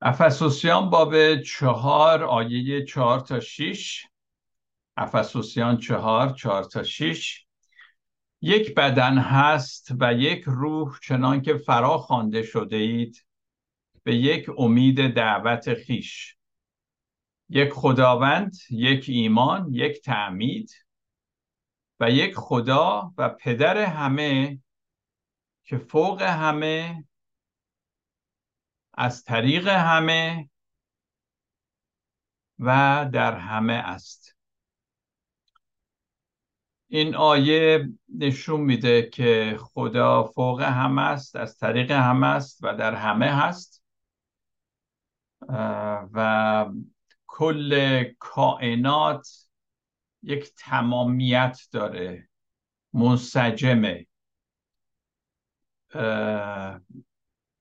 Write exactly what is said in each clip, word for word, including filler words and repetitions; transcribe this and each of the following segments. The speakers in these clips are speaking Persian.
افسوسیان باب چهار آیه چهار تا شیش. افسوسیان چهار چهار تا شیش. یک بدن هست و یک روح، چنان که فرا خوانده شده اید به یک امید دعوت خیش. یک خداوند، یک ایمان، یک تعمید و یک خدا و پدر همه، که فوق همه، از طریق همه و در همه است. این آیه نشون میده که خدا فوق همه است، از طریق همه است و در همه هست و کل کائنات یک تمامیت داره، منسجمه،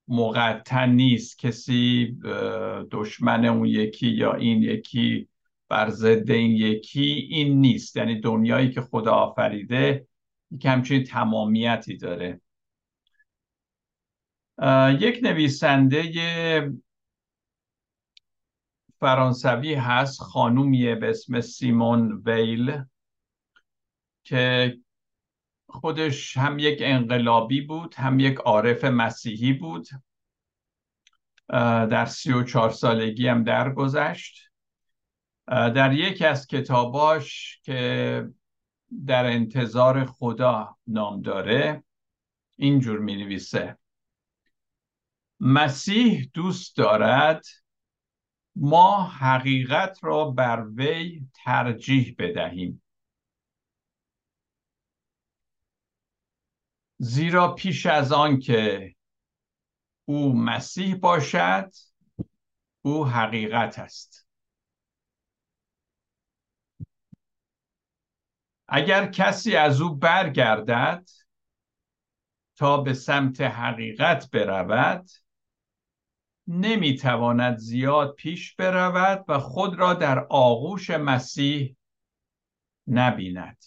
مقطع نیست، کسی دشمن اون یکی یا این یکی بر ضد این یکی، این نیست. یعنی دنیایی که خدا آفریده یک همچین تمامیتی داره. یک نویسنده فرانسوی هست، خانومیه به اسم سیمون ویل، که خودش هم یک انقلابی بود، هم یک عارف مسیحی بود. در سی و چهار سالگی هم درگذشت. در یکی از کتاباش که در انتظار خدا نام داره اینجور می نویسه: مسیح دوست دارد ما حقیقت را بر وی ترجیح بدهیم، زیرا پیش از آن که او مسیح باشد او حقیقت است. اگر کسی از او برگردد تا به سمت حقیقت برود، نمیتواند زیاد پیش برود و خود را در آغوش مسیح نبیند.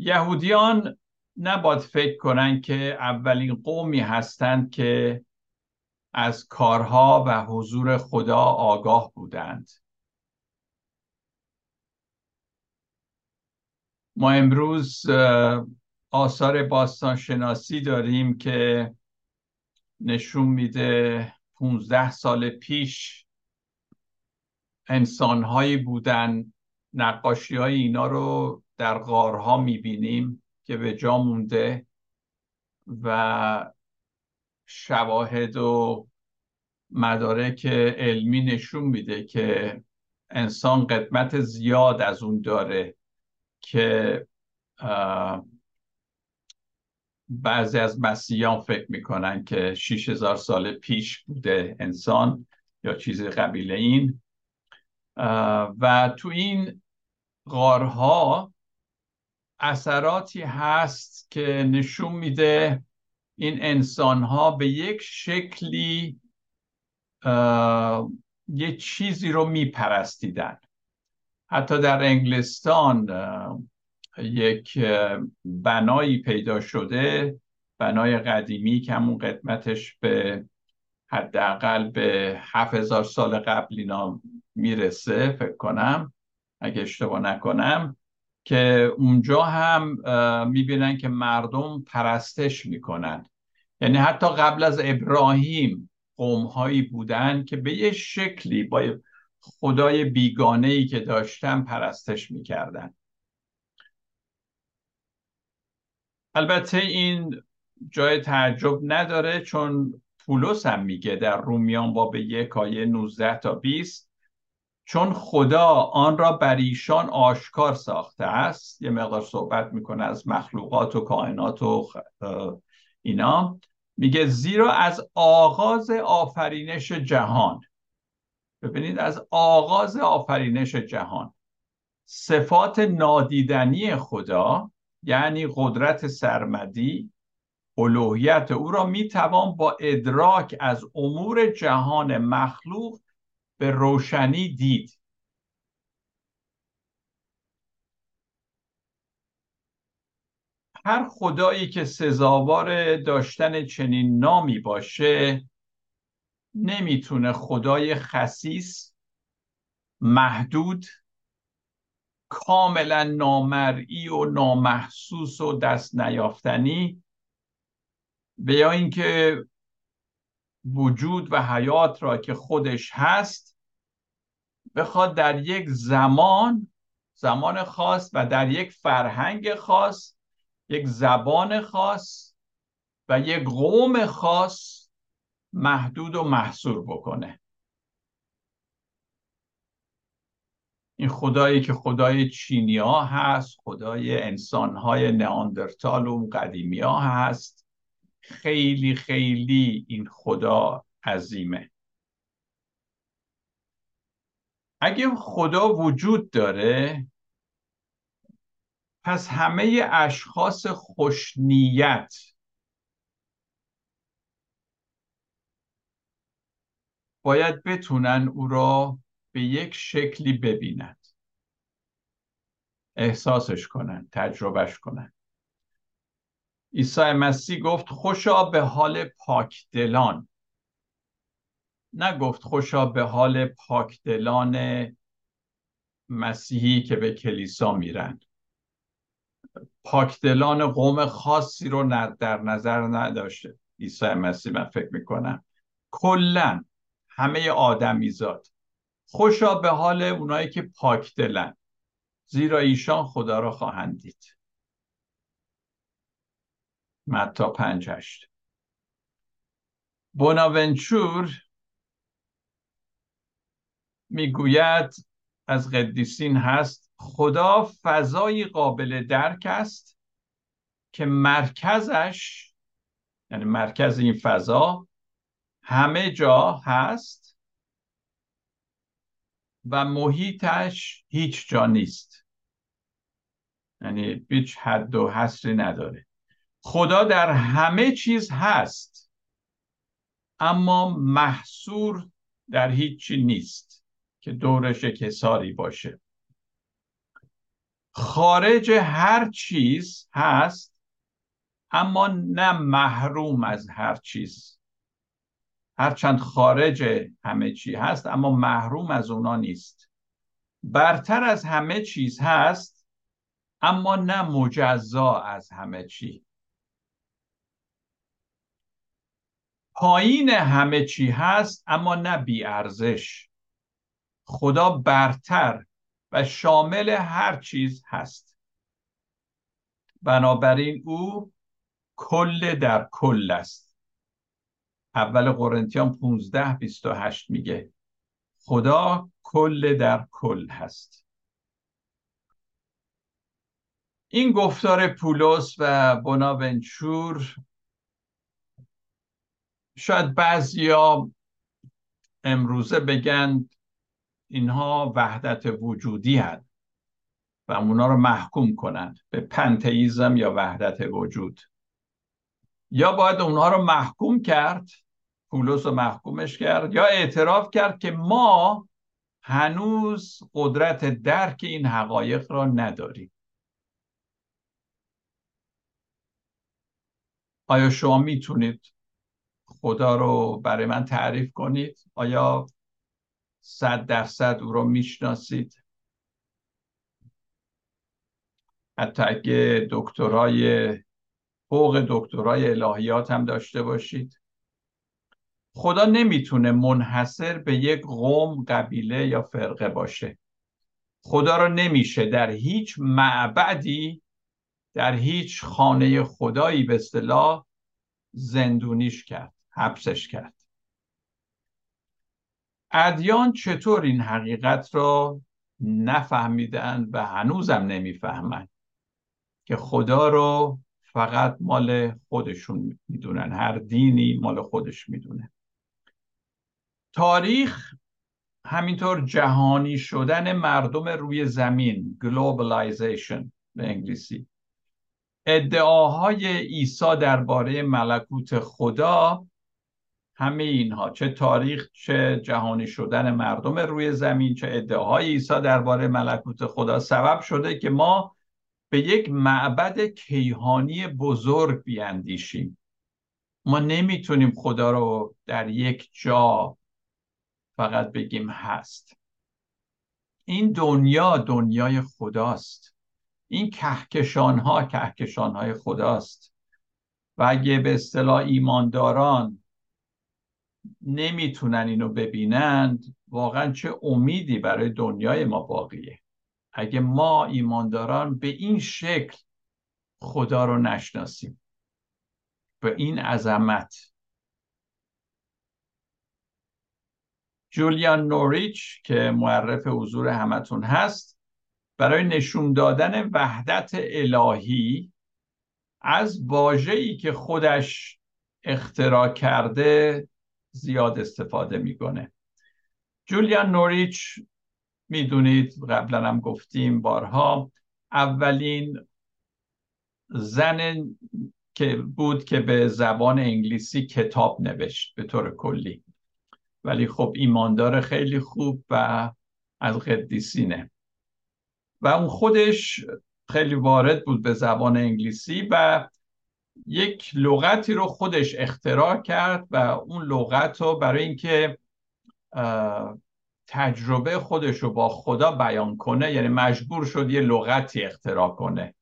یهودیان نباید فکر کنند که اولین قومی هستند که از کارها و حضور خدا آگاه بودند. ما امروز آثار باستانشناسی داریم که نشون میده پانزده سال پیش انسانهایی بودن، نقاشی های اینا رو در غارها میبینیم که به جا مونده و شواهد و مدارک علمی نشون میده که انسان قدمت زیاد از اون داره که بعضی از مسیحیان فکر میکنن که شش هزار سال پیش بوده انسان یا چیزی قبیل این. و تو این غارها اثراتی هست که نشون میده این انسانها به یک شکلی یه چیزی رو میپرستیدن. حتی در انگلستان یک بنایی پیدا شده، بنای قدیمی که همون قدمتش به حداقل به هفت هزار سال قبل اینا میرسه فکر کنم، اگه اشتباه نکنم، که اونجا هم میبینن که مردم پرستش میکنن. یعنی حتی قبل از ابراهیم قومهایی بودن که به یه شکلی با خدای بیگانه‌ای که داشتن پرستش میکردن. البته این جای تعجب نداره، چون پولس هم میگه در رومیان باب یک آیه نوزده تا بیست: چون خدا آن را بر ایشان آشکار ساخته است. یه مقدار صحبت میکنه از مخلوقات و کائنات و اینا، میگه زیرا از آغاز آفرینش جهان، ببینید از آغاز آفرینش جهان، صفات نادیدنی خدا یعنی قدرت سرمدی الوهیت او را میتوان با ادراک از امور جهان مخلوق به روشنی دید. هر خدایی که سزاوار داشتن چنین نامی باشه نمیتونه خدای خسیس، محدود، کاملا نامرئی و نامحسوس و دست نیافتنی و یا اینکه وجود و حیات را که خودش هست بخواد در یک زمان زمان خاص و در یک فرهنگ خاص، یک زبان خاص و یک قوم خاص محدود و محصور بکنه. این خدایی که خدای چینی ها هست، خدای انسان های نئاندرتال و قدیمی ها هست، خیلی خیلی این خدا عظیمه. اگه خدا وجود داره پس همه اشخاص خوشنیت باید بتونن او را به یک شکلی ببینند، احساسش کنند، تجربهش کنند. عیسی مسیح گفت خوشا به حال پاکدلان، نگفت خوشا به حال پاکدلان مسیحی که به کلیسا میرن. پاکدلان قوم خاصی رو در نظر نداشته عیسی مسیح، من فکر میکنم کلا همه آدمیزاد. خوشا به حال اونایی که پاکدلن زیرا ایشان خدا را خواهند دید. متی پنج هشت. بوناونچور میگوید از قدیسین هست خدا فضایی قابل درک است که مرکزش، یعنی مرکز این فضا، همه جا هست و محیطش هیچ جا نیست، یعنی هیچ حد و حصری نداره. خدا در همه چیز هست اما محصور در هیچی نیست که دورش کساری باشه. خارج هر چیز هست اما نه محروم از هر چیز. هرچند خارج همه چی هست اما محروم از اونا نیست. برتر از همه چیز هست اما نه مجزا از همه چی. پایین همه چی هست اما نه بی‌ارزش. خدا برتر و شامل هر چیز هست. بنابراین او کل در کل است. اول قرنتیان پانزده بیست و هشت میگه خدا کل در کل هست. این گفتار پولس و بوناونچور شاید بعضیا امروزه بگن اینها وحدت وجودی هست و اونا رو محکوم کنند به پنتئیسم یا وحدت وجود، یا باید اونها رو محکوم کرد، پولس رو محکومش کرد، یا اعتراف کرد که ما هنوز قدرت درک این حقایق را نداریم. آیا شما میتونید خدا رو برای من تعریف کنید؟ آیا صد درصد او رو میشناسید؟ حتی اگه دکترای فوق دکترای الهیات هم داشته باشید، خدا نمیتونه منحصر به یک قوم، قبیله یا فرقه باشه. خدا رو نمیشه در هیچ معبدی، در هیچ خانه خدایی به اصطلاح زندونیش کرد، حبسش کرد. ادیان چطور این حقیقت را نفهمیدن و هنوزم نمیفهمن که خدا رو فقط مال خودشون میدونن. هر دینی مال خودش میدونه. تاریخ همینطور جهانی شدن مردم روی زمین، globalization به انگلیسی، ادعاهای عیسی درباره ملکوت خدا، همه اینها، چه تاریخ، چه جهانی شدن مردم روی زمین، چه ادعاهای عیسی درباره ملکوت خدا، سبب شده که ما به یک معبد کیهانی بزرگ بیاندیشیم. ما نمیتونیم خدا رو در یک جا فقط بگیم هست. این دنیا دنیای خداست. این کهکشان‌ها کهکشان‌های خداست. و اگه به اصطلاح ایمانداران نمیتونن اینو ببینند، واقعا چه امیدی برای دنیای ما باقیه. اگه ما ایمانداران به این شکل خدا رو نشناسیم، به این عظمت. جولیان نوریچ که مورخ حضور همتون هست، برای نشون دادن وحدت الهی از واژه‌ای که خودش اختراع کرده زیاد استفاده میکنه. جولیان نوریچ، میدونید قبلا هم گفتیم بارها، اولین زن که بود که به زبان انگلیسی کتاب نوشت به طور کلی، ولی خب ایماندار خیلی خوب و از قدیسینه و اون خودش خیلی وارد بود به زبان انگلیسی و یک لغتی رو خودش اختراع کرد و اون لغت رو برای اینکه تجربه خودش رو با خدا بیان کنه، یعنی مجبور شد یه لغتی اختراع کنه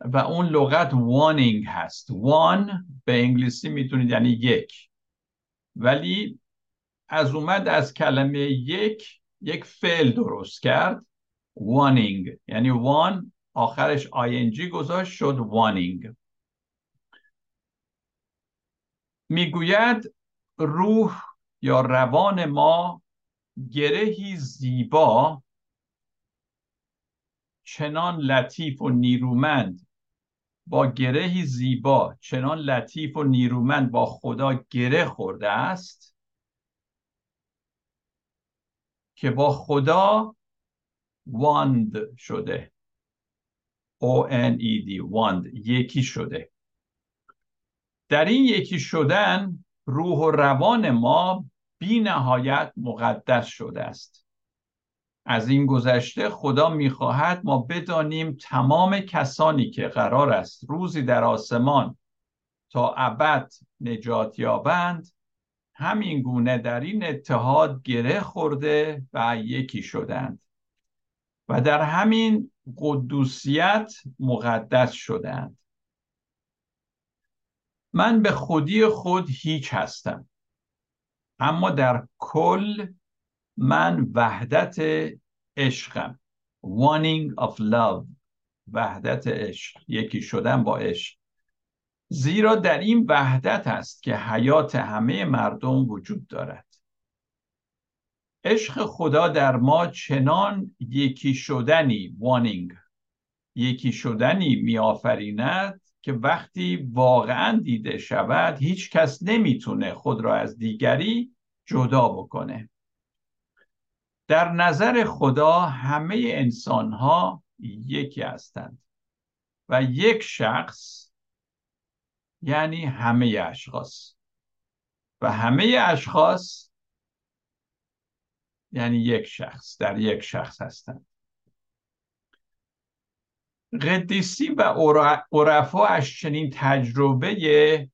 و اون لغت وانینگ هست. وان به انگلیسی میتونید یعنی یک، ولی از اومد از کلمه یک یک فعل درست کرد، وانینگ، یعنی وان آخرش آی ان جی گذاشت شد وانینگ. میگوید روح یا روان ما گرهی زیبا چنان لطیف و نیرومند، با گرهی زیبا چنان لطیف و نیرومند با خدا گره خورده است که با خدا واند شده. او ان ای دی واند، یکی شده. در این یکی شدن روح و روان ما بی نهایت مقدس شده است. از این گذشته خدا می‌خواهد ما بدانیم تمام کسانی که قرار است روزی در آسمان تا ابد نجات یابند همین گونه در این اتحاد گره خورده و یکی شدند و در همین قدوسیت مقدس شدند. من به خودی خود هیچ هستم، اما در کل من وحدت عشقم. Wanting of love، وحدت عشق، یکی شدن با عشق. زیرا در این وحدت است که حیات همه مردم وجود دارد. عشق خدا در ما چنان یکی شدنی، wanting، یکی شدنی می‌آفریند که وقتی واقعا دیده شود هیچ کس نمیتونه خود را از دیگری جدا بکنه. در نظر خدا همه انسان‌ها یکی هستند و یک شخص یعنی همه اشخاص و همه اشخاص یعنی یک شخص، در یک شخص هستند. قدیسی و عرفا از چنین تجربه،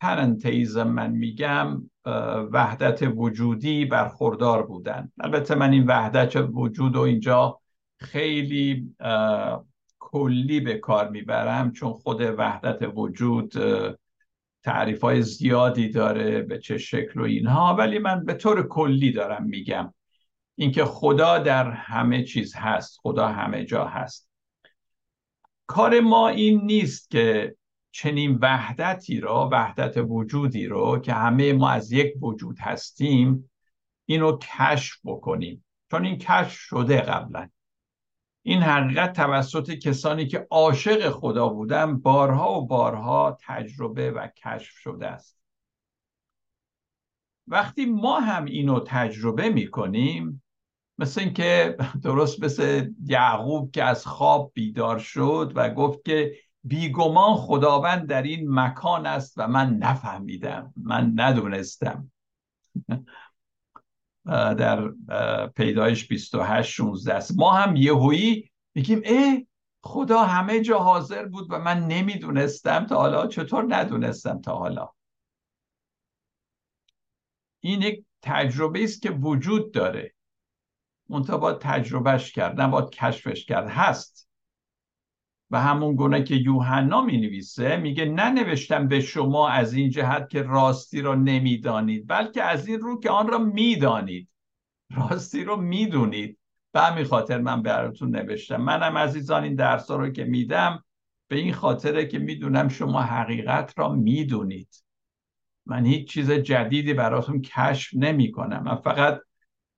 پرانتز من میگم، وحدت وجودی برخوردار بودن. البته من این وحدت وجود و اینجا خیلی کلی به کار میبرم چون خود وحدت وجود تعریف‌های زیادی داره به چه شکل و اینها، ولی من به طور کلی دارم میگم اینکه خدا در همه چیز هست، خدا همه جا هست. کار ما این نیست که چنین وحدتی را، وحدت وجودی را که همه ما از یک وجود هستیم، اینو کشف بکنیم، چون این کشف شده قبلا. این حقیقت توسط کسانی که عاشق خدا بودن بارها و بارها تجربه و کشف شده است. وقتی ما هم اینو تجربه میکنیم، مثل این که درست مثل یعقوب که از خواب بیدار شد و گفت که بیگمان خداوند در این مکان است و من نفهمیدم، من ندونستم. در پیدایش بیست و هشت شانزده ما هم یهویی میگیم ای خدا همه جا حاضر بود و من نمیدونستم تا حالا، چطور ندونستم تا حالا؟ این یک تجربه است که وجود داره، منتها باید تجربهش کرد، نباید کشفش کرد. هست و همون گونه که یوحنا می نویسه، میگه ننوشتم به شما از این جهت که راستی را نمیدانید، بلکه از این رو که آن را میدانید. راستی رو میدونید، به همین خاطر من براتون نوشتم. منم عزیزان این درس رو که میدم به این خاطره که میدونم شما حقیقت را میدونید. من هیچ چیز جدیدی براتون کشف نمی کنم. من فقط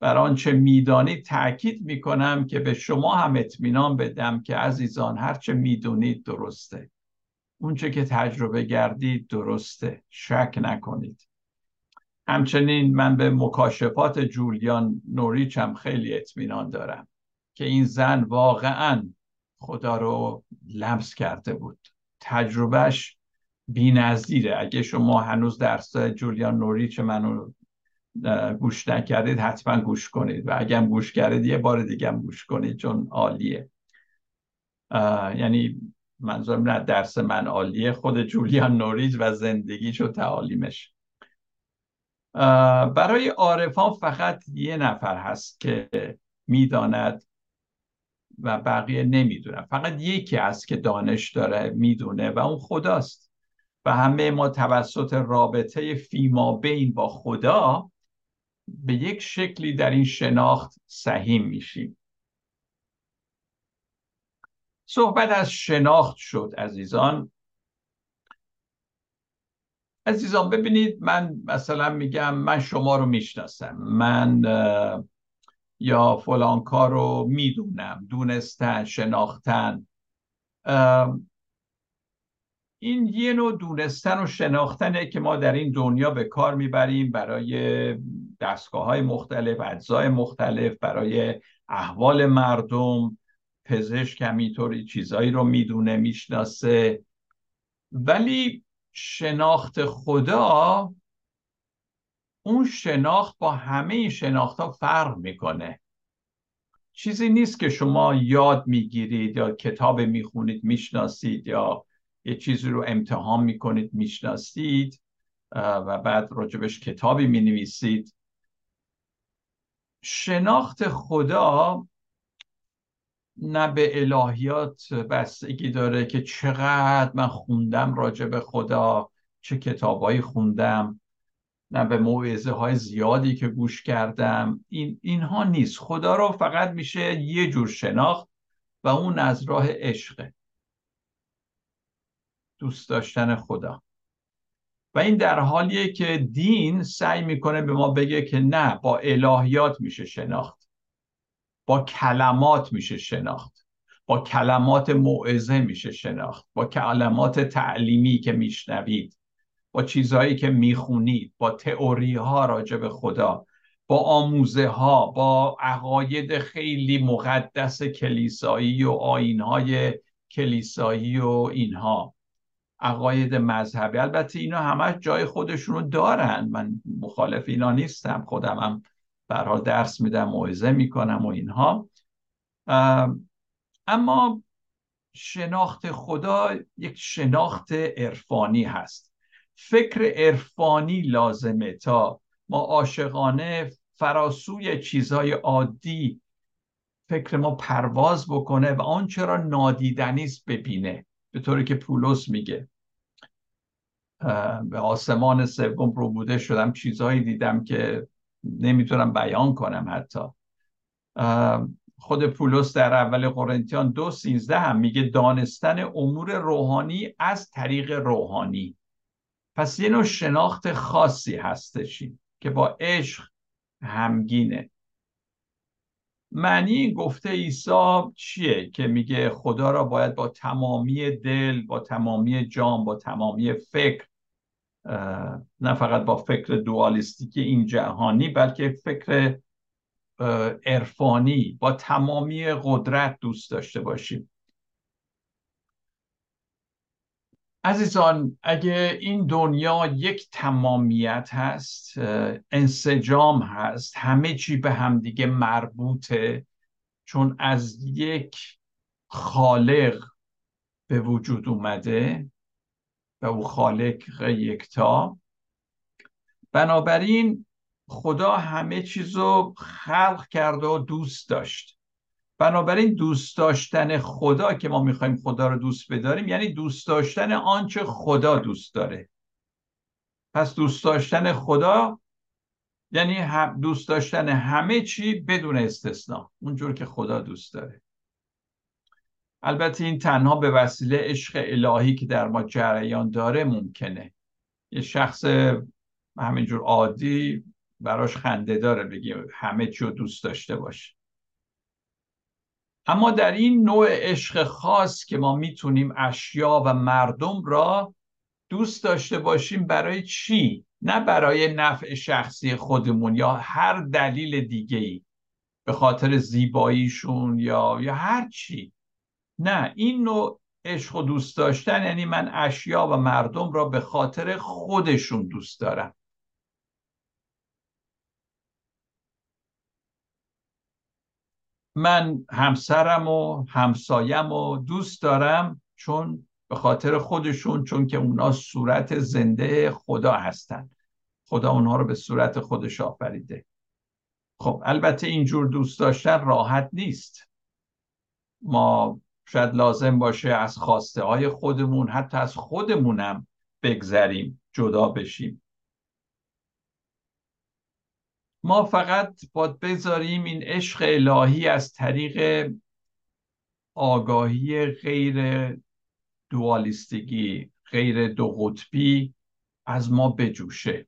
بر آنچه میدانید تأکید میکنم که به شما هم اطمینان بدم که عزیزان هرچه میدونید درسته. اونچه که تجربه گردید درسته. شک نکنید. همچنین من به مکاشفات جولیان نوریچ هم خیلی اطمینان دارم که این زن واقعا خدا رو لمس کرده بود. تجربهش بی‌نظیره. اگه شما هنوز درس جولیان نوریچ منو گوش نکردید حتما گوش کنید، و اگه هم گوش کردید یه بار دیگه هم گوش کنید چون عالیه. یعنی منظورم نه درس من عالیه، خود جولیان نوریچ و زندگیش و تعالیمش. برای عارفان فقط یه نفر هست که میداند و بقیه نمیدونن. فقط یکی هست که دانش داره، میدونه، و اون خداست. و همه ما توسط رابطه فیمابین با خدا به یک شکلی در این شناخت سهیم میشیم. صحبت از شناخت شد عزیزان. عزیزان ببینید، من مثلا میگم من شما رو میشناسم، من یا فلان کار رو میدونم، دونستن، شناختن. این یه نوع دونستن و شناختنه که ما در این دنیا به کار میبریم برای دستگاه های مختلف، اجزای مختلف، برای احوال مردم. پزشک همینطوری چیزایی رو میدونه، میشناسه. ولی شناخت خدا، اون شناخت با همه این شناخت ها فرق میکنه. چیزی نیست که شما یاد میگیرید یا کتاب میخونید میشناسید، یا یه چیزی رو امتحان میکنید میشناسید و بعد راجبش کتابی مینویسید. شناخت خدا نه به الهیات بستگی داره که چقدر من خوندم راجب خدا، چه کتابایی خوندم، نه به موعظه های زیادی که گوش کردم. این اینها نیست. خدا رو فقط میشه یه جور شناخت و اون از راه عشقه، دوست داشتن خدا. و این در حالیه که دین سعی میکنه به ما بگه که نه، با الهیات میشه شناخت، با کلمات میشه شناخت، با کلمات موعظه میشه شناخت، با کلمات تعلیمی که میشنوید، با چیزهایی که میخونید، با تئوری ها راجع به خدا، با آموزه ها، با عقاید خیلی مقدس کلیسایی و آیین های کلیسایی و اینها، عقاید مذهبی. البته اینا همه جای خودشونو دارن، من مخالف اینا نیستم، خودم هم به هر حال درس میدم، موعظه میکنم و اینها. اما شناخت خدا یک شناخت عرفانی هست. فکر عرفانی لازمه تا ما عاشقانه فراسوی چیزهای عادی فکر ما پرواز بکنه و آنچه را نادیدنی است ببینه، به طوری که پولس میگه به آسمان سوم ربوده شدم، چیزهایی دیدم که نمیتونم بیان کنم. حتی خود پولس در اول قرنتیان دو سینزده هم میگه دانستن امور روحانی از طریق روحانی. پس یه نوع شناخت خاصی هستشی که با عشق همگینه. معنی گفته عیسی چیه که میگه خدا را باید با تمامی دل، با تمامی جان، با تمامی فکر، نه فقط با فکر دوالیستیکی این جهانی، بلکه فکر عرفانی، با تمامی قدرت دوست داشته باشیم. عزیزان اگه این دنیا یک تمامیت هست، انسجام هست، همه چی به همدیگه مربوطه، چون از یک خالق به وجود اومده و او خالق یکتا، بنابراین خدا همه چیز رو خلق کرده و دوست داشت. بنابراین دوست داشتن خدا که ما میخوایم خدا رو دوست بداریم یعنی دوست داشتن آنچه خدا دوست داره. پس دوست داشتن خدا یعنی دوست داشتن همه چی بدون استثناء اونجور که خدا دوست داره. البته این تنها به وسیله عشق الهی که در ما جریان داره ممکنه. یه شخص همینجور عادی براش خنده داره بگیم همه چی رو دوست داشته باشه. اما در این نوع عشق خاص که ما میتونیم اشیا و مردم را دوست داشته باشیم، برای چی؟ نه برای نفع شخصی خودمون یا هر دلیل دیگه‌ای، به خاطر زیباییشون یا یا هر چی. نه، این نوع عشق و دوست داشتن یعنی من اشیا و مردم را به خاطر خودشون دوست دارم. من همسرم و همسایم و دوست دارم چون به خاطر خودشون، چون که اونا صورت زنده خدا هستن. خدا اونها رو به صورت خودش آفریده. خب البته اینجور دوست داشتن راحت نیست. ما شاید لازم باشه از خواسته های خودمون، حتی از خودمونم بگذریم، جدا بشیم. ما فقط باید بذاریم این عشق الهی از طریق آگاهی غیر دوالیستگی، غیر دو قطبی از ما بجوشه.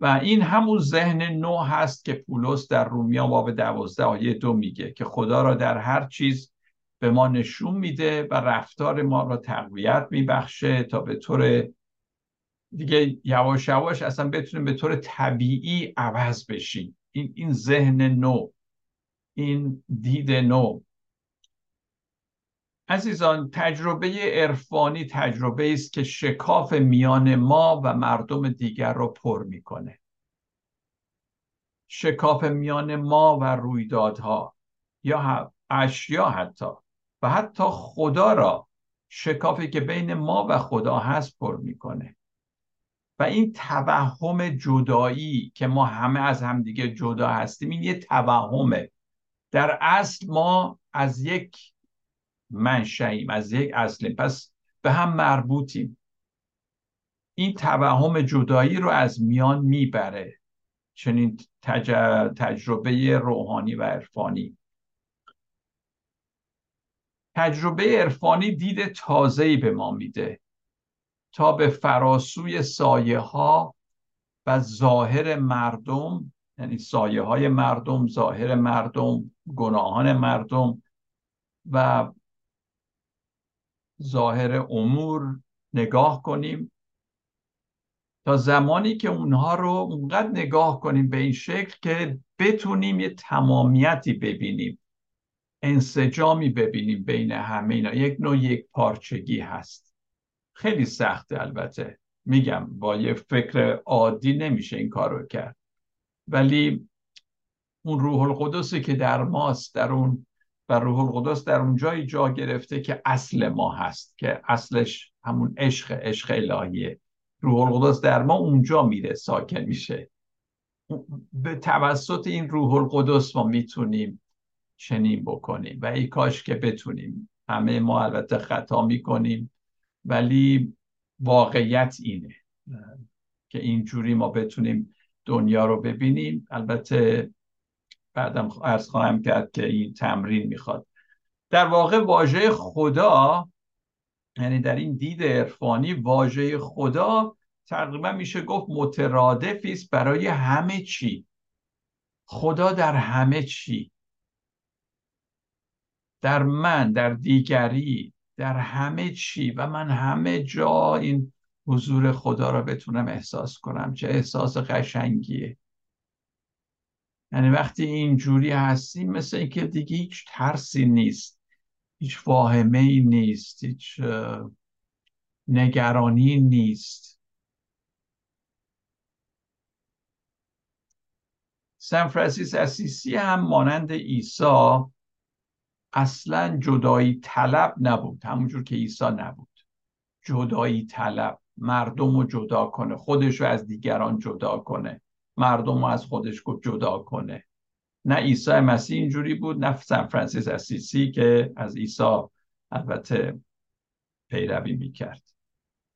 و این همون ذهن نو هست که پولس در رومیان باب دوازده آیه دو میگه که خدا را در هر چیز به ما نشون میده و رفتار ما را تقویت میبخشه تا به طور دیگه یواش یواش اصلا بتونیم به طور طبیعی عوض بشیم. این این ذهن نو، این دید نو. عزیزان، تجربه عرفانی تجربه است که شکاف میان ما و مردم دیگر را پر میکنه. شکاف میان ما و رویدادها یا اشیا حتی و حتی خدا را، شکافی که بین ما و خدا هست پر میکنه. و این توهم جدایی که ما همه از همدیگه جدا هستیم، این یه توهمه. در اصل ما از یک منشأیم، از یک اصلیم، پس به هم مربوطیم. این توهم جدایی رو از میان میبره چنین تج... تجربه روحانی و عرفانی. تجربه عرفانی دید تازه‌ای به ما میده تا به فراسوی سایه ها و ظاهر مردم، یعنی سایه های مردم، ظاهر مردم، گناهان مردم و ظاهر امور نگاه کنیم، تا زمانی که اونها رو اونقدر نگاه کنیم به این شکل که بتونیم یه تمامیتی ببینیم، انسجامی ببینیم بین همه اینا. یک نوع یک پارچگی هست. خیلی سخته، البته میگم با یه فکر عادی نمیشه این کار رو کرد، ولی اون روح القدسی که در ماست در اون و روح القدس در اونجایی جا گرفته که اصل ما هست، که اصلش همون عشق، عشق الهیه. روح القدس در ما اونجا میره، ساکن میشه. به توسط این روح القدس ما میتونیم چنین بکنیم و ای کاش که بتونیم. همه ما البته خطا میکنیم، ولی واقعیت اینه که اینجوری ما بتونیم دنیا رو ببینیم. البته بعدم عرض خواهم کرد که این تمرین میخواد. در واقع واژه خدا، یعنی در این دید عرفانی، واژه خدا تقریبا میشه گفت مترادفی است برای همه چی. خدا در همه چی، در من، در دیگری، در همه چی. و من همه جا این حضور خدا را بتونم احساس کنم، چه احساس قشنگیه. یعنی وقتی اینجوری هستیم مثل اینکه دیگه هیچ ترسی نیست، هیچ واهمه‌ای نیست، هیچ نگرانی نیست. سن فرانسیس اسیسی هم مانند عیسی اصلا جدایی طلب نبود، همونجور که عیسی نبود جدایی طلب، مردم رو جدا کنه، خودش رو از دیگران جدا کنه، مردم رو از خودش جدا کنه. نه عیسی مسیح اینجوری بود، نه سن فرانسیس اسیسی که از عیسی البته پیروی میکرد.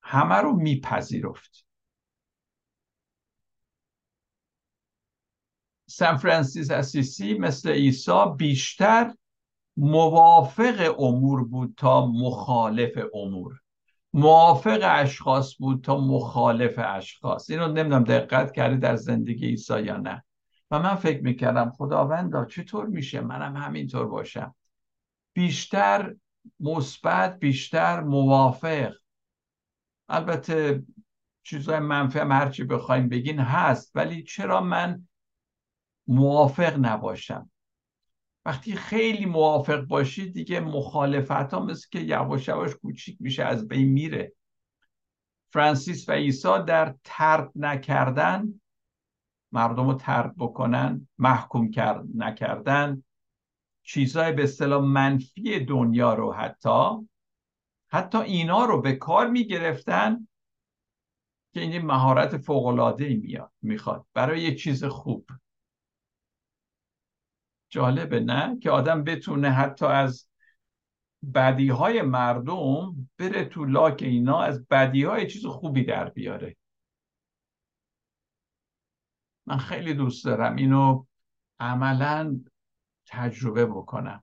همه رو میپذیرفت. سن فرانسیس اسیسی مثل عیسی بیشتر موافق امور بود تا مخالف امور، موافق اشخاص بود تا مخالف اشخاص. اینو نمیدونم دقت کردی در زندگی عیسی یا نه. و من فکر میکردم خداوندا چطور میشه منم همینطور باشم، بیشتر مثبت، بیشتر موافق. البته چیزای منفی هم هرچی بخوایم بگین هست، ولی چرا من موافق نباشم؟ وقتی خیلی موافق باشی دیگه مخالفت ها مثل که یواش یواش کوچیک میشه، از بین میره. فرانسیس و عیسی در طرد نکردن، مردم رو طرد بکنن، محکوم کرد نکردن، چیزای به اصطلاح منفی دنیا رو حتی حتی اینا رو به کار میگرفتن که این مهارت فوق‌العاده‌ای میاد میخواد برای یه چیز خوب. جالبه نه که آدم بتونه حتی از بدیهای مردم بره تو لاک اینا، از بدیهای چیز خوبی در بیاره. من خیلی دوست دارم اینو عملاً تجربه بکنم.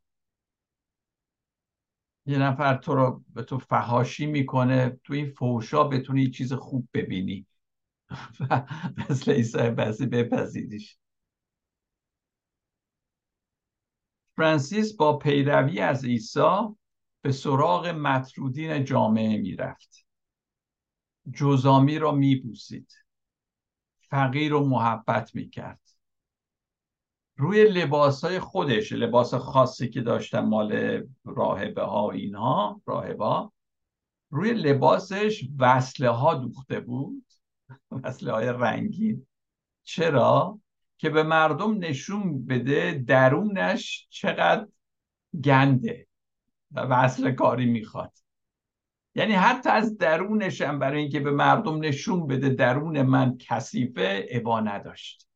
یه نفر تو رو به تو فحاشی میکنه، تو این فحشا بتونی چیز خوب ببینی و مثل عیسی مسیح بپذیریش. فرانسیس با پیروی از عیسی به سراغ مطرودین جامعه میرفت، جزامی را میبوسید، فقیر رو محبت میکرد. روی لباسای خودش، لباس خاصی که داشتن مال راهبه ها، اینها راهبا، روی لباسش وصله ها دوخته بود، وصله های رنگین. چرا؟ که به مردم نشون بده درونش چقدر گنده و وصله کاری میخواد. یعنی حتی از درونش هم برای اینکه به مردم نشون بده درون من کثیفه، ابا نداشت.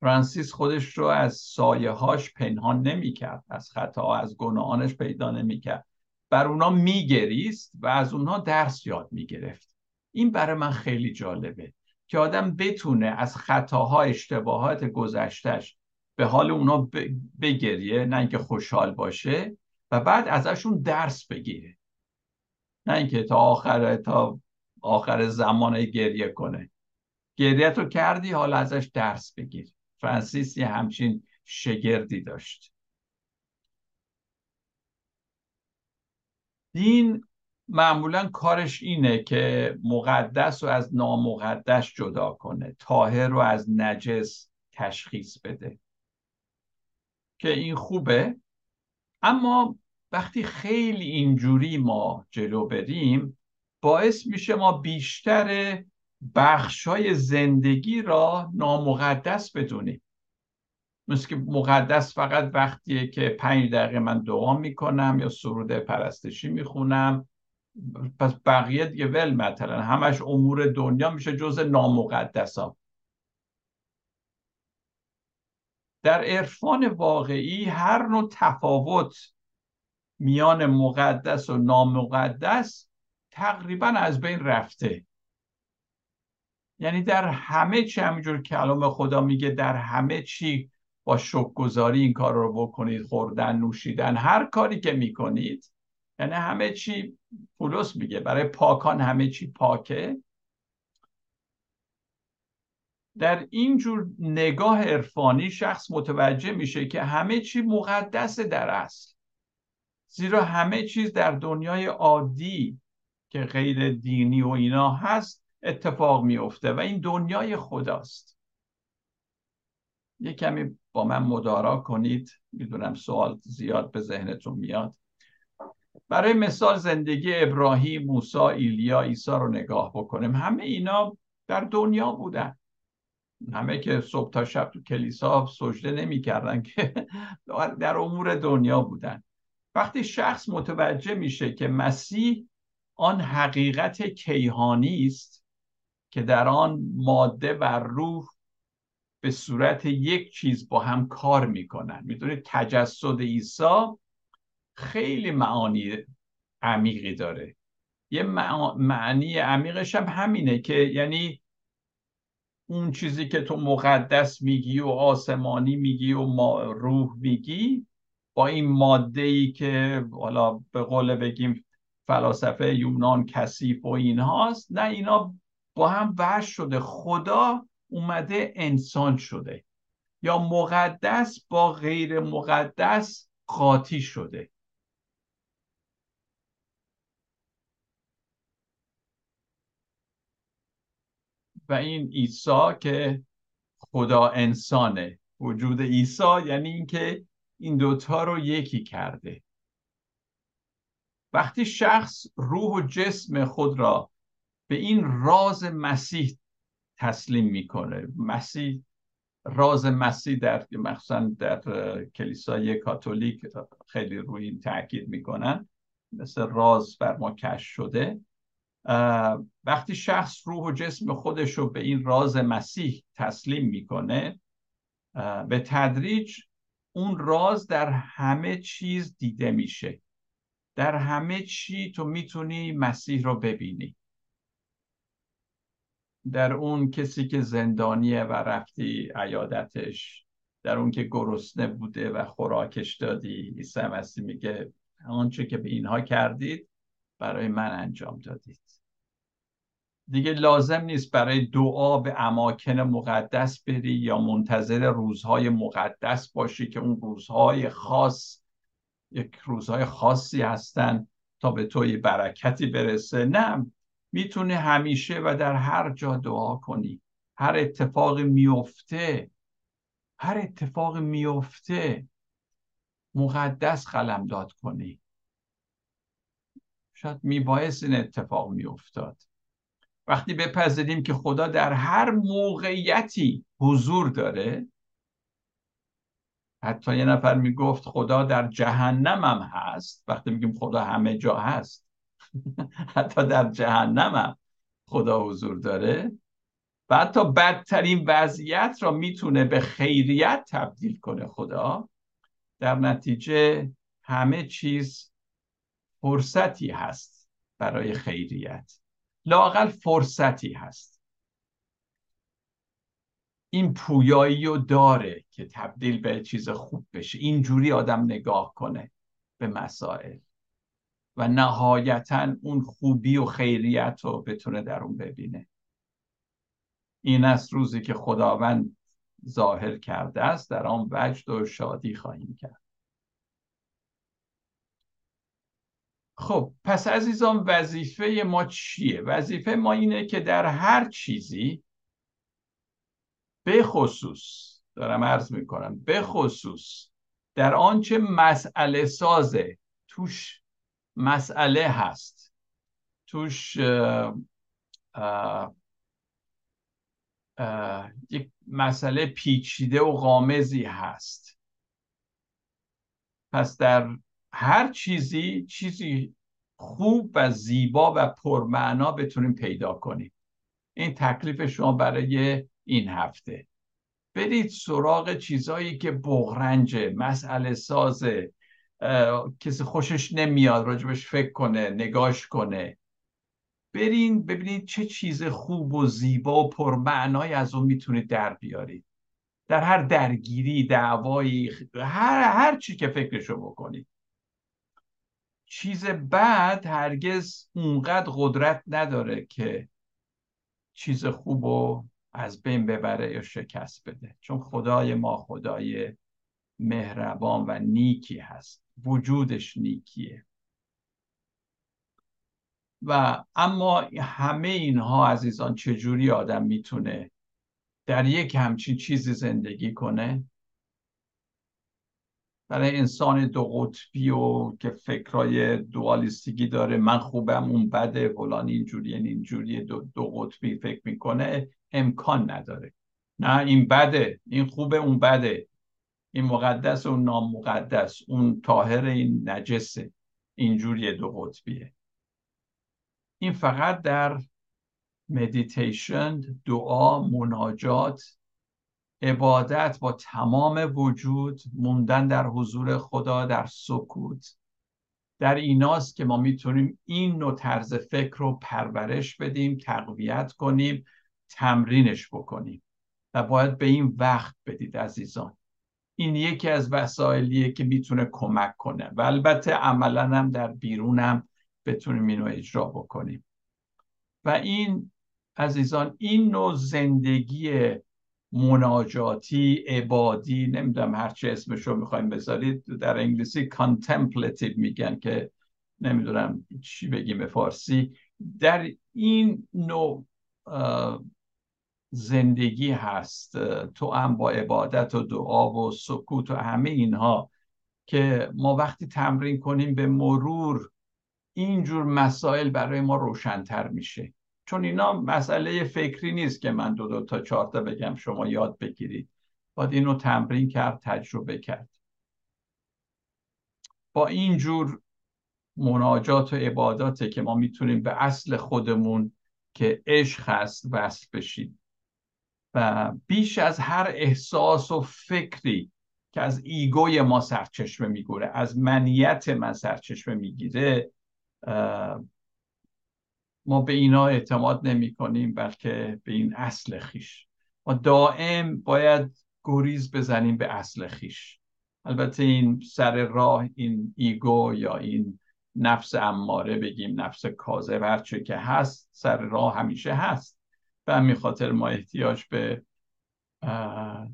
فرانسیس خودش رو از سایه‌هاش پنهان نمی‌کرد، از خطاها، از گناهانش پیدا نمی‌کرد. بر اونا می‌گریست و از اونا درس یاد می‌گرفت. این برای من خیلی جالبه که آدم بتونه از خطاها، اشتباهات گذشته‌اش به حال اونا بگریه، نه اینکه خوشحال باشه و بعد ازشون درس بگیره، نه اینکه تا آخر تا آخر زمان گریه کنه. گریه تو کردی، حالا ازش درس بگیر. فرانسیس یه همچین شگردی داشت. دین معمولا کارش اینه که مقدس رو از نامقدس جدا کنه، طاهر رو از نجس تشخیص بده، که این خوبه. اما وقتی خیلی اینجوری ما جلو بریم، باعث میشه ما بیشتر بخشای زندگی را نامقدس بدونیم. مثل که مقدس فقط وقتیه که پنج دقیقه من دعا میکنم یا سرود پرستشی میخونم، پس بقیه دیگه ول، مثلا همش امور دنیا میشه جز نامقدس ها. در عرفان واقعی هر نوع تفاوت میان مقدس و نامقدس تقریبا از بین رفته. یعنی در همه چی، همینجور کلام خدا میگه در همه چی با شکرگزاری این کار رو بکنید، خوردن، نوشیدن، هر کاری که میکنید. یعنی همه چی، پولس میگه برای پاکان همه چی پاکه. در اینجور نگاه عرفانی شخص متوجه میشه که همه چی مقدس در اصل، زیرا همه چیز در دنیای عادی که غیر دینی و اینا هست اتفاق میفته و این دنیای خداست. یه کمی با من مدارا کنید، میدونم سوال زیاد به ذهنتون میاد. برای مثال زندگی ابراهیم، موسی، ایلیا، عیسی رو نگاه بکنیم. همه اینا در دنیا بودن. همه که صبح تا شب تو کلیسا سجده نمی کردن که در امور دنیا بودن. وقتی شخص متوجه میشه که مسیح آن حقیقت کیهانی است که در آن ماده و روح به صورت یک چیز با هم کار میکنن، میدونید تجسد عیسی خیلی معانی عمیقی داره. یه معنی عمیقش هم همینه که یعنی اون چیزی که تو مقدس میگی و آسمانی میگی و روح میگی با این ماده‌ای که حالا به قول بگیم فلاسفه یونان کثیف و اینهاست، نه، اینا با هم وحش شده، خدا اومده انسان شده، یا مقدس با غیر مقدس قاطی شده. و این عیسی که خدا انسانه، وجود عیسی یعنی اینکه این دوتا رو یکی کرده. وقتی شخص روح و جسم خود را به این راز مسیح تسلیم میکنه، مسیح، راز مسیح در مخصوصا در کلیسای کاتولیک خیلی روی این تاکید میکنن، مثل راز بر ما کشف شده. وقتی شخص روح و جسم خودش رو به این راز مسیح تسلیم میکنه، به تدریج اون راز در همه چیز دیده میشه. در همه چی تو میتونی مسیح رو ببینی. در اون کسی که زندانیه و رفتی عیادتش، در اون که گرسنه بوده و خوراکش دادی. عیسی مسیح میگه آنچه که به اینها کردید برای من انجام دادید. دیگه لازم نیست برای دعا به اماکن مقدس بری یا منتظر روزهای مقدس باشی که اون روزهای خاص یک روزهای خاصی هستن تا به توی برکتی برسه. نه، میتونه همیشه و در هر جا دعا کنی. هر اتفاقی میفته، هر اتفاقی میفته مقدس قلمداد کنی. شاید میبایست این اتفاق میافتاد. وقتی بپذیریم که خدا در هر موقعیتی حضور داره، حتی یه نفر میگفت خدا در جهنم هم هست. وقتی میگیم خدا همه جا هست حتی در جهنم هم خدا حضور داره و حتی بدترین وضعیت را میتونه به خیریت تبدیل کنه خدا. در نتیجه همه چیز فرصتی هست برای خیریت، لااقل فرصتی هست. این پویایی رو داره که تبدیل به چیز خوب بشه. اینجوری آدم نگاه کنه به مسائل و نهایتاً اون خوبی و خیریت رو بتونه در اون ببینه. این است روزی که خداوند ظاهر کرده است، در آن وجد و شادی خواهیم کرد. خب پس عزیزان، وظیفه ما چیه؟ وظیفه ما اینه که در هر چیزی، به خصوص دارم عرض می کنم، به خصوص در آنچه مسئله سازه، توش مسئله هست، توش اه اه اه یک مسئله پیچیده و غامضی هست. پس در هر چیزی چیزی خوب و زیبا و پرمعنا بتونیم پیدا کنیم. این تکلیف شما برای این هفته. برید سراغ چیزایی که بغرنجه، مسئله سازه، کسی خوشش نمیاد راجبش فکر کنه، نگاش کنه. برین ببینید چه چیز خوب و زیبا و پرمعنای از اون میتونید در بیارید. در هر درگیری، دعوایی، هر هر چی که فکرشو بکنید. چیز بد هرگز اونقدر قدرت نداره که چیز خوب و از بین ببره یا شکست بده، چون خدای ما خدای مهربان و نیکی هست، وجودش نیکیه. و اما همه اینها عزیزان، چجوری آدم میتونه در یک همچین چیزی زندگی کنه؟ برای انسان دو قطبی و که فکرای دوالیستیکی داره، من خوبم اون بده، فلان اینجوریه اینجوریه، دو, دو قطبی فکر میکنه، امکان نداره. نه، این بده، این خوبه، اون بده، این مقدس، اون نامقدس، اون طاهر، این نجسه، اینجوریه، دو قطبیه. این فقط در مدیتیشن، دعا، مناجات، عبادت با تمام وجود، موندن در حضور خدا، در سکوت، در ایناست که ما میتونیم این نوع طرز فکر رو پرورش بدیم، تقویت کنیم، تمرینش بکنیم و باید به این وقت بدید عزیزان. این یکی از وسایلیه که میتونه کمک کنه و البته عملا هم در بیرونم بتونیم اینو اجرا بکنیم. و این عزیزان، این نوع زندگی مناجاتی، عبادی، نمیدونم هرچی اسمشو میخوایم بذارید، در انگلیسی contemplative میگن که نمیدونم چی بگیم به فارسی، در این نوع زندگی هست تو هم با عبادت و دعا و سکوت و همه اینها که ما وقتی تمرین کنیم به مرور اینجور مسائل برای ما روشن‌تر میشه. چون اینا مسئله فکری نیست که من دو دو تا چهار تا بگم شما یاد بگیرید. باید اینو تمرین کرد، تجربه کرد. با اینجور مناجات و عباداته که ما میتونیم به اصل خودمون که عشق هست وصل بشیم و بیش از هر احساس و فکری که از ایگوی ما سرچشمه میگیره، از منیت من سرچشمه میگیره، ما به اینا اعتماد نمی کنیم بلکه به این اصل خیش. ما دائم باید گریز بزنیم به اصل خیش. البته این سر راه این ایگو یا این نفس اماره بگیم، نفس کاذب، هرچه که هست سر راه همیشه هست و همین خاطر ما احتیاج به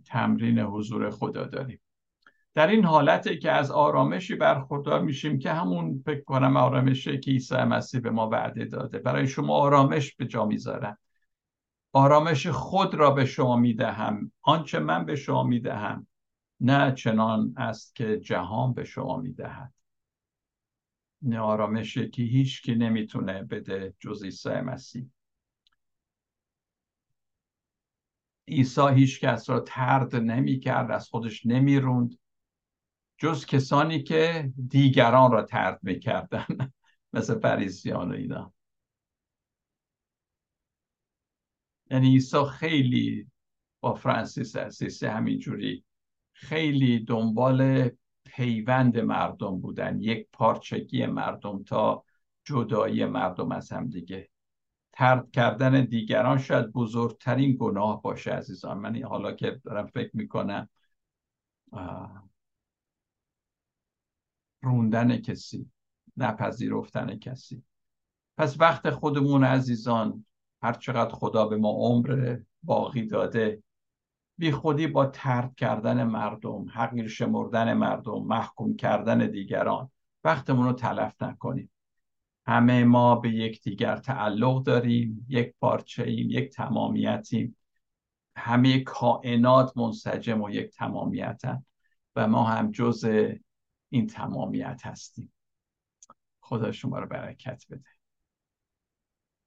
تمرین حضور خدا داریم. در این حالته که از آرامشی برخوردار میشیم که همون فکر کنم آرامشه که عیسی مسیح به ما وعده داده. برای شما آرامش به جا میذارم، آرامش خود را به شما میدهم، آنچه من به شما میدهم نه چنان است که جهان به شما میدهد. نه، آرامشی که هیچ کی نمیتونه بده جز عیسی مسیح. عیسی هیچ کس را طرد نمیکرد، از خودش نمیروند جز کسانی که دیگران را طرد میکردن مثل فریسیان و اینا. یعنی عیسی خیلی با فرانسیس اسیسی همینجوری خیلی دنبال پیوند مردم بودن، یک پارچگی مردم تا جدایی مردم از هم دیگه. طرد کردن دیگران شاید بزرگترین گناه باشه عزیزان. من حالا که دارم فکر میکنم، روندن کسی، نپذیرفتن کسی. پس وقت خودمون عزیزان، هر چقدر خدا به ما عمر باقی داده، بی خودی با طرد کردن مردم، حقیر شمردن مردم، محکوم کردن دیگران وقتمون رو تلف نکنیم. همه ما به یک دیگر تعلق داریم، یک پارچه ایم، یک تمامیتیم. همه کائنات منسجم و یک تمامیتن و ما هم جز این تمامیت هستیم. خدا شما رو برکت بده.